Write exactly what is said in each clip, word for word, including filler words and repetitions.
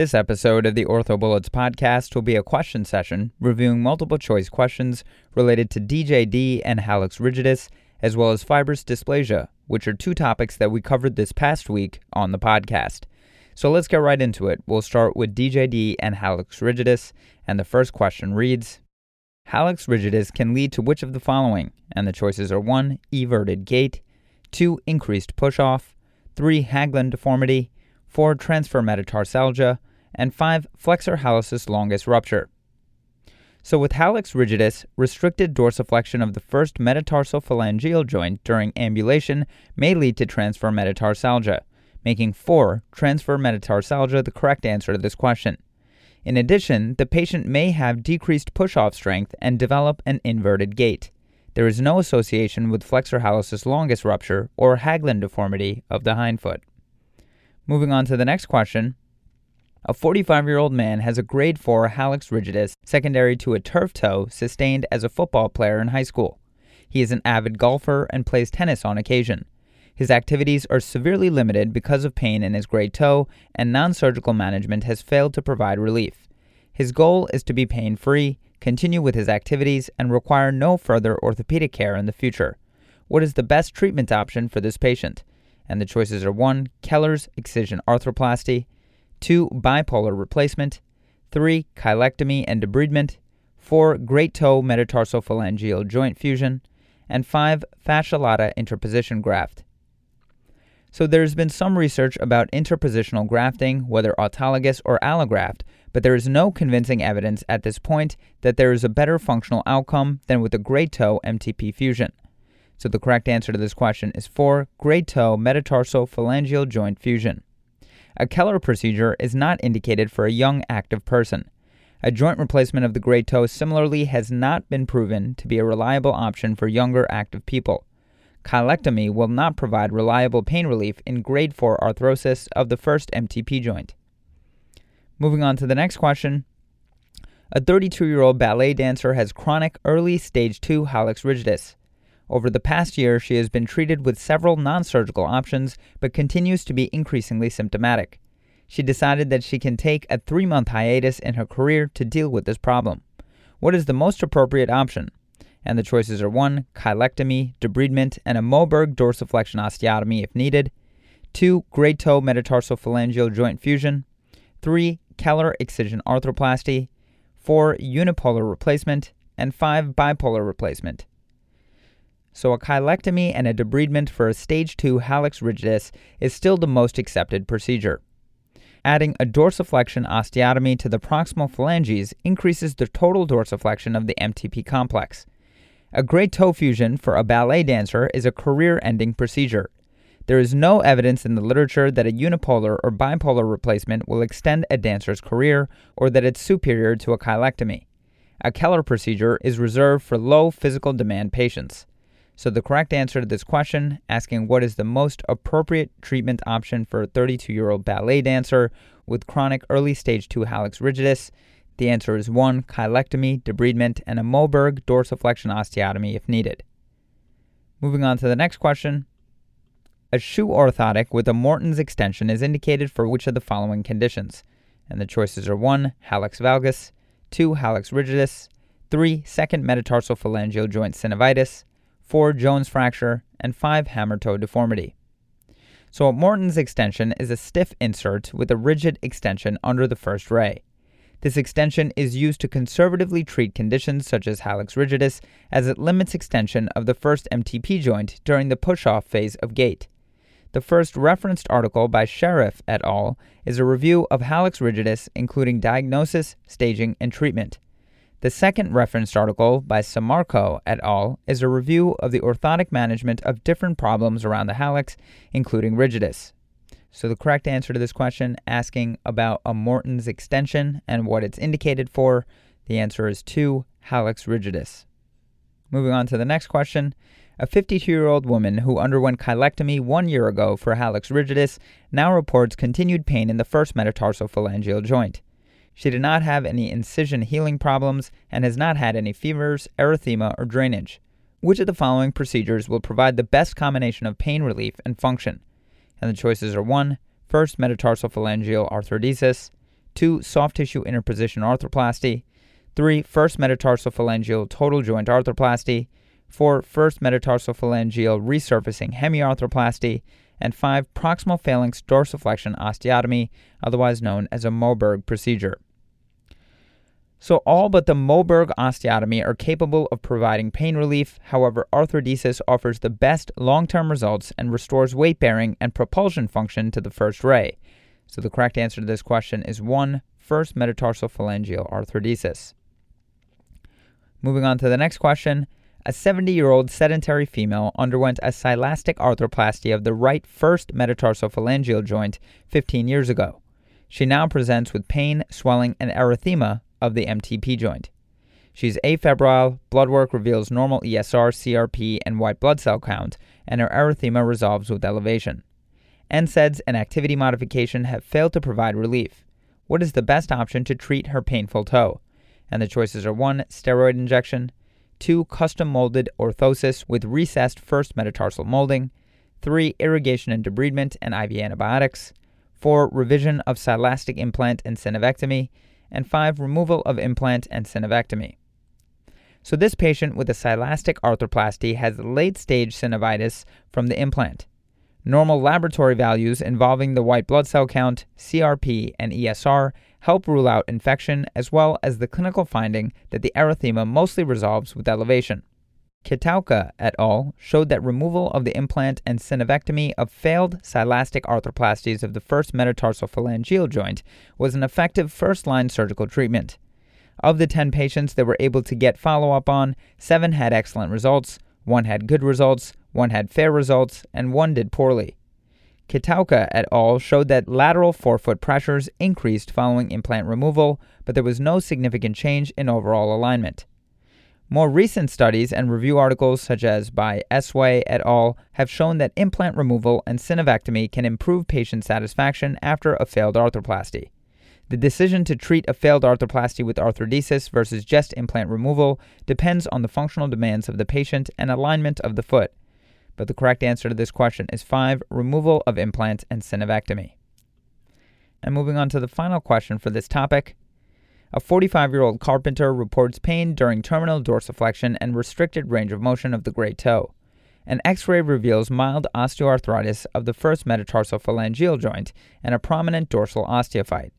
This episode of the Ortho Bullets podcast will be a question session reviewing multiple choice questions related to D J D and Hallux Rigidus, as well as fibrous dysplasia, which are two topics that we covered this past week on the podcast. So let's get right into it. We'll start with D J D and Hallux Rigidus, and the first question reads, Hallux Rigidus can lead to which of the following? And the choices are one, everted gait, two, increased push-off, three, Haglund deformity, four, transfer metatarsalgia, and five, flexor hallucis longus rupture. So with hallux rigidus, restricted dorsiflexion of the first metatarsophalangeal joint during ambulation may lead to transfer metatarsalgia, making four, transfer metatarsalgia the correct answer to this question. In addition, the patient may have decreased push-off strength and develop an inverted gait. There is no association with flexor hallucis longus rupture or Haglund deformity of the hindfoot. Moving on to the next question. A forty-five-year-old man has a grade four hallux rigidus secondary to a turf toe sustained as a football player in high school. He is an avid golfer and plays tennis on occasion. His activities are severely limited because of pain in his grade toe, and non-surgical management has failed to provide relief. His goal is to be pain-free, continue with his activities, and require no further orthopedic care in the future. What is the best treatment option for this patient? And the choices are one, Keller's excision arthroplasty, two, bipolar replacement, three, cheilectomy and debridement, four, great toe metatarsophalangeal joint fusion, and five, fasciolata interposition graft. So there's been some research about interpositional grafting, whether autologous or allograft, but there is no convincing evidence at this point that there is a better functional outcome than with a grade toe M T P fusion. So the correct answer to this question is four, grade toe metatarsophalangeal joint fusion. A Keller procedure is not indicated for a young active person. A joint replacement of the grade toe similarly has not been proven to be a reliable option for younger active people. Cheilectomy will not provide reliable pain relief in grade four arthrosis of the first M T P joint. Moving on to the next question. A thirty-two-year-old ballet dancer has chronic early stage two hallux rigidus. Over the past year, she has been treated with several non-surgical options but continues to be increasingly symptomatic. She decided that she can take a three-month hiatus in her career to deal with this problem. What is the most appropriate option? And the choices are one, cheilectomy, debridement, and a Moberg dorsiflexion osteotomy if needed, two, great toe metatarsophalangeal joint fusion, three, Keller excision arthroplasty, four, unipolar replacement, and five, bipolar replacement. So a cheilectomy and a debridement for a stage two hallux rigidus is still the most accepted procedure. Adding a dorsiflexion osteotomy to the proximal phalanges increases the total dorsiflexion of the M T P complex. A great toe fusion for a ballet dancer is a career-ending procedure. There is no evidence in the literature that a unipolar or bipolar replacement will extend a dancer's career or that it's superior to a cheilectomy. A Keller procedure is reserved for low physical demand patients. So the correct answer to this question, asking what is the most appropriate treatment option for a thirty-two-year-old ballet dancer with chronic early stage two hallux rigidus, the answer is one, cheilectomy, debridement, and a Moberg dorsiflexion osteotomy if needed. Moving on to the next question. A shoe orthotic with a Morton's extension is indicated for which of the following conditions? And the choices are one, hallux valgus, two, hallux rigidus, three, second metatarsophalangeal joint synovitis, four, Jones fracture, and five, hammer toe deformity. So a Morton's extension is a stiff insert with a rigid extension under the first ray. This extension is used to conservatively treat conditions such as hallux rigidus, as it limits extension of the first M T P joint during the push-off phase of gait. The first referenced article by Sheriff et al. Is a review of hallux rigidus, including diagnosis, staging, and treatment. The second referenced article by Samarco et al. Is a review of the orthotic management of different problems around the hallux, including rigidus. So the correct answer to this question, asking about a Morton's extension and what it's indicated for, the answer is two, hallux rigidus. Moving on to the next question. A fifty-two-year-old woman who underwent cheilectomy one year ago for hallux rigidus now reports continued pain in the first metatarsophalangeal joint. She did not have any incision healing problems and has not had any fevers, erythema, or drainage. Which of the following procedures will provide the best combination of pain relief and function? And the choices are one, first metatarsophalangeal arthrodesis, two, soft tissue interposition arthroplasty, three, first metatarsophalangeal total joint arthroplasty, four, first metatarsophalangeal resurfacing hemiarthroplasty, and five, proximal phalanx dorsiflexion osteotomy, otherwise known as a Moberg procedure. So all but the Moberg osteotomy are capable of providing pain relief. However, arthrodesis offers the best long-term results and restores weight bearing and propulsion function to the first ray. So the correct answer to this question is one, first metatarsophalangeal arthrodesis. Moving on to the next question. A seventy-year-old sedentary female underwent a silastic arthroplasty of the right first metatarsophalangeal joint fifteen years ago. She now presents with pain, swelling, and erythema of the M T P joint. She's afebrile, blood work reveals normal E S R, C R P, and white blood cell count, and her erythema resolves with elevation. N SAIDs and activity modification have failed to provide relief. What is the best option to treat her painful toe? And the choices are one, steroid injection, two, custom-molded orthosis with recessed first metatarsal molding, three, irrigation and debridement and I V antibiotics, four, revision of silastic implant and synovectomy, and five, removal of implant and synovectomy. So this patient with a silastic arthroplasty has late-stage synovitis from the implant. Normal laboratory values involving the white blood cell count, C R P, and E S R help rule out infection, as well as the clinical finding that the erythema mostly resolves with elevation. Kitaoka et al. Showed that removal of the implant and synovectomy of failed silastic arthroplasties of the first metatarsophalangeal joint was an effective first-line surgical treatment. Of the ten patients that were able to get follow-up on, seven had excellent results, one had good results, one had fair results, and one did poorly. Kitaoka et al. Showed that lateral forefoot pressures increased following implant removal, but there was no significant change in overall alignment. More recent studies and review articles, such as by Esway et al., have shown that implant removal and synovectomy can improve patient satisfaction after a failed arthroplasty. The decision to treat a failed arthroplasty with arthrodesis versus just implant removal depends on the functional demands of the patient and alignment of the foot. But the correct answer to this question is five, removal of implant and synovectomy. And moving on to the final question for this topic. A forty-five-year-old carpenter reports pain during terminal dorsiflexion and restricted range of motion of the great toe. An X-ray reveals mild osteoarthritis of the first metatarsophalangeal joint and a prominent dorsal osteophyte.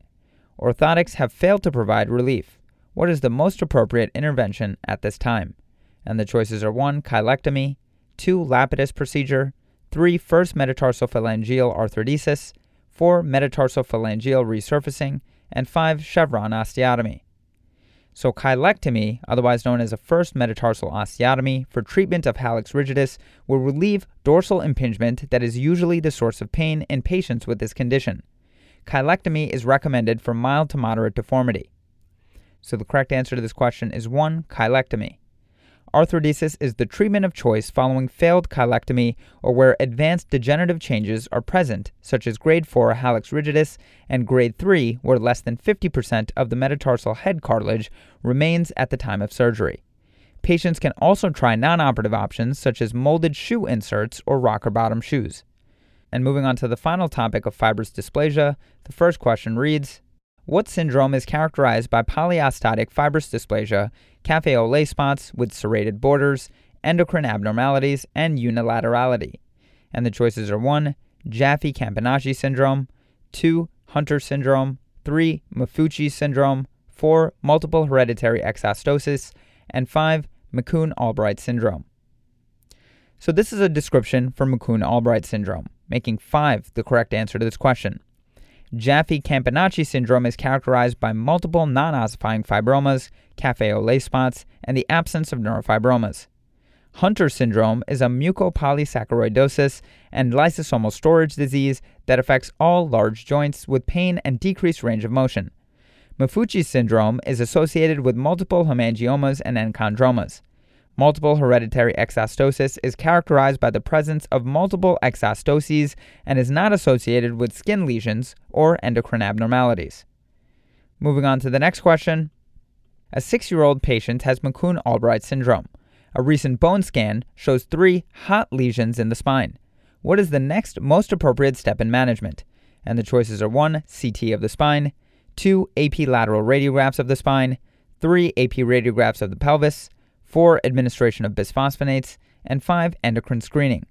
Orthotics have failed to provide relief. What is the most appropriate intervention at this time? And the choices are one, cheilectomy, two, Lapidus procedure, three, first metatarsophalangeal arthrodesis, four, metatarsophalangeal resurfacing, and five, chevron osteotomy. So cheilectomy, otherwise known as a first metatarsal osteotomy for treatment of hallux rigidus, will relieve dorsal impingement that is usually the source of pain in patients with this condition. Cheilectomy is recommended for mild to moderate deformity. So the correct answer to this question is one, cheilectomy. Arthrodesis is the treatment of choice following failed cheilectomy or where advanced degenerative changes are present, such as grade four hallux rigidus and grade three, where less than fifty percent of the metatarsal head cartilage remains at the time of surgery. Patients can also try non-operative options such as molded shoe inserts or rocker-bottom shoes. And moving on to the final topic of fibrous dysplasia, the first question reads, what syndrome is characterized by polyostotic fibrous dysplasia, cafe au lait spots with serrated borders, endocrine abnormalities, and unilaterality? And the choices are one, Jaffe-Campanacci syndrome, two, Hunter syndrome, three, Maffucci syndrome, four, multiple hereditary exostosis, and five, McCune-Albright syndrome. So this is a description for McCune-Albright syndrome, making five the correct answer to this question. Jaffe-Campanacci syndrome is characterized by multiple non-ossifying fibromas, cafe au lait spots, and the absence of neurofibromas. Hunter syndrome is a mucopolysaccharidosis and lysosomal storage disease that affects all large joints with pain and decreased range of motion. Maffucci syndrome is associated with multiple hemangiomas and enchondromas. Multiple hereditary exostosis is characterized by the presence of multiple exostoses and is not associated with skin lesions or endocrine abnormalities. Moving on to the next question. A six-year-old patient has McCune-Albright syndrome. A recent bone scan shows three hot lesions in the spine. What is the next most appropriate step in management? And the choices are one, C T of the spine, two A P lateral radiographs of the spine, three A P radiographs of the pelvis, four administration of bisphosphonates, and five endocrine screening.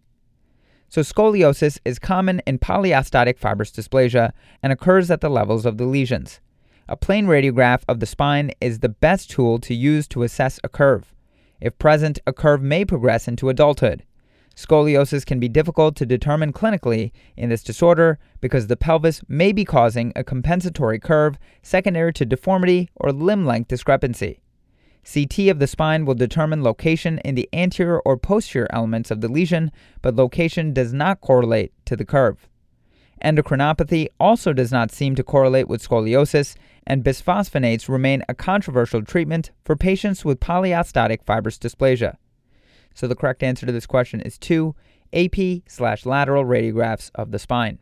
So scoliosis is common in polyostotic fibrous dysplasia and occurs at the levels of the lesions. A plain radiograph of the spine is the best tool to use to assess a curve. If present, a curve may progress into adulthood. Scoliosis can be difficult to determine clinically in this disorder because the pelvis may be causing a compensatory curve secondary to deformity or limb length discrepancy. C T of the spine will determine location in the anterior or posterior elements of the lesion, but location does not correlate to the curve. Endocrinopathy also does not seem to correlate with scoliosis, and bisphosphonates remain a controversial treatment for patients with polyostotic fibrous dysplasia. So the correct answer to this question is two, A P slash lateral radiographs of the spine.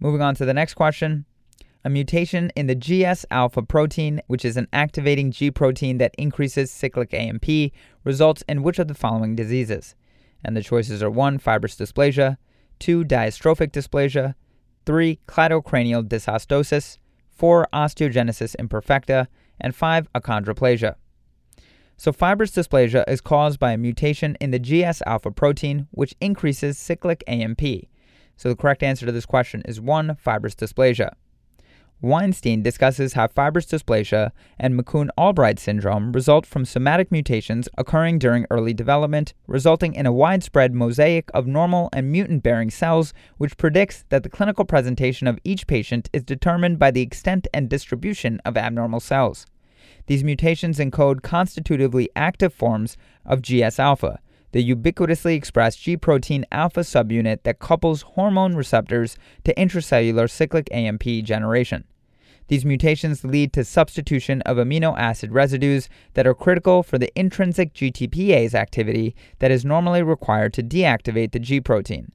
Moving on to the next question. A mutation in the G S alpha protein, which is an activating G protein that increases cyclic A M P, results in which of the following diseases? And the choices are one, fibrous dysplasia, two, diastrophic dysplasia, three, cladocranial dysostosis, four, osteogenesis imperfecta, and five, achondroplasia. So fibrous dysplasia is caused by a mutation in the G S alpha protein, which increases cyclic A M P. So the correct answer to this question is one, fibrous dysplasia. Weinstein discusses how fibrous dysplasia and McCune-Albright syndrome result from somatic mutations occurring during early development, resulting in a widespread mosaic of normal and mutant-bearing cells, which predicts that the clinical presentation of each patient is determined by the extent and distribution of abnormal cells. These mutations encode constitutively active forms of G S alpha, the ubiquitously expressed G protein alpha subunit that couples hormone receptors to intracellular cyclic A M P generation. These mutations lead to substitution of amino acid residues that are critical for the intrinsic G T Pase activity that is normally required to deactivate the G protein.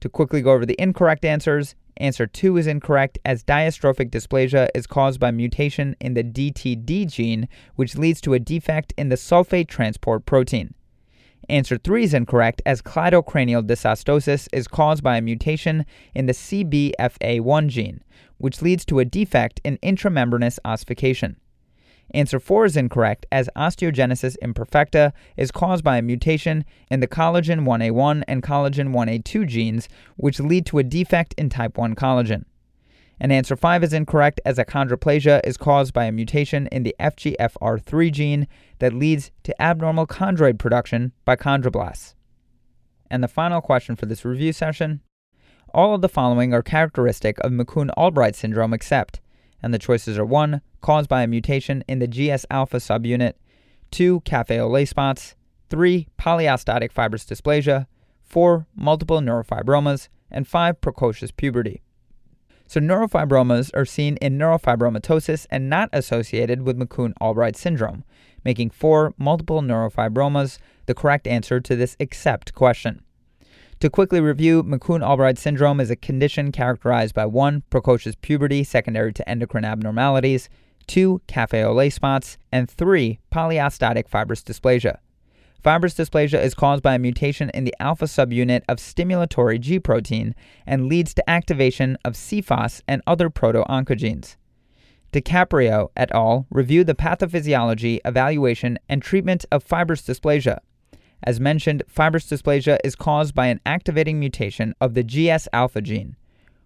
To quickly go over the incorrect answers, answer two is incorrect, as diastrophic dysplasia is caused by mutation in the D T D gene, which leads to a defect in the sulfate transport protein. Answer three is incorrect, as cladocranial dysostosis is caused by a mutation in the C B F A one gene, which leads to a defect in intramembranous ossification. Answer four is incorrect, as osteogenesis imperfecta is caused by a mutation in the collagen one A one and collagen one A two genes, which lead to a defect in type one collagen. And answer five is incorrect, as achondroplasia is caused by a mutation in the F G F R three gene that leads to abnormal chondroid production by chondroblasts. And the final question for this review session. All of the following are characteristic of McCune-Albright syndrome except, and the choices are one, caused by a mutation in the G S alpha subunit, two, cafe au lait spots, three, polyostotic fibrous dysplasia, four, multiple neurofibromas, and five, precocious puberty. So neurofibromas are seen in neurofibromatosis and not associated with McCune-Albright syndrome, making four, multiple neurofibromas, the correct answer to this except question. To quickly review, McCune-Albright syndrome is a condition characterized by one, precocious puberty secondary to endocrine abnormalities, two, cafe au lait spots, and three, polyostotic fibrous dysplasia. Fibrous dysplasia is caused by a mutation in the alpha subunit of stimulatory G protein and leads to activation of C F O S and other proto-oncogenes. DiCaprio et al. Reviewed the pathophysiology, evaluation, and treatment of fibrous dysplasia. As mentioned, fibrous dysplasia is caused by an activating mutation of the G S alpha gene.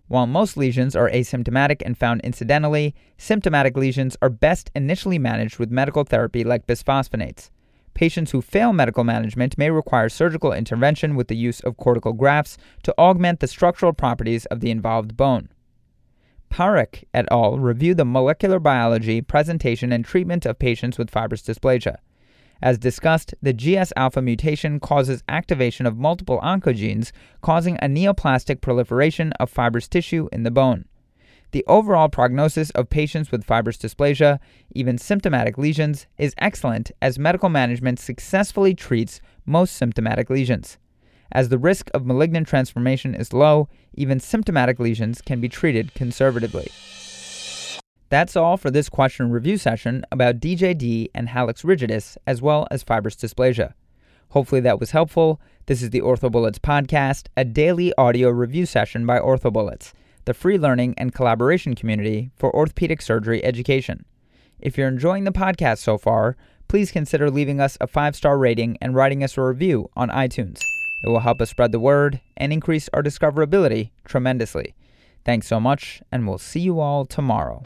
While most lesions are asymptomatic and found incidentally, symptomatic lesions are best initially managed with medical therapy like bisphosphonates. Patients who fail medical management may require surgical intervention with the use of cortical grafts to augment the structural properties of the involved bone. Parekh et al. Reviewed the molecular biology, presentation, and treatment of patients with fibrous dysplasia. As discussed, the G S alpha mutation causes activation of multiple oncogenes, causing a neoplastic proliferation of fibrous tissue in the bone. The overall prognosis of patients with fibrous dysplasia, even symptomatic lesions, is excellent as medical management successfully treats most symptomatic lesions. As the risk of malignant transformation is low, even symptomatic lesions can be treated conservatively. That's all for this question review session about D J D and Hallux rigidus, as well as fibrous dysplasia. Hopefully that was helpful. This is the Ortho Bullets podcast, a daily audio review session by Ortho Bullets. the free learning and collaboration community for orthopedic surgery education. If you're enjoying the podcast so far, please consider leaving us a five-star rating and writing us a review on iTunes. It will help us spread the word and increase our discoverability tremendously. Thanks so much, and we'll see you all tomorrow.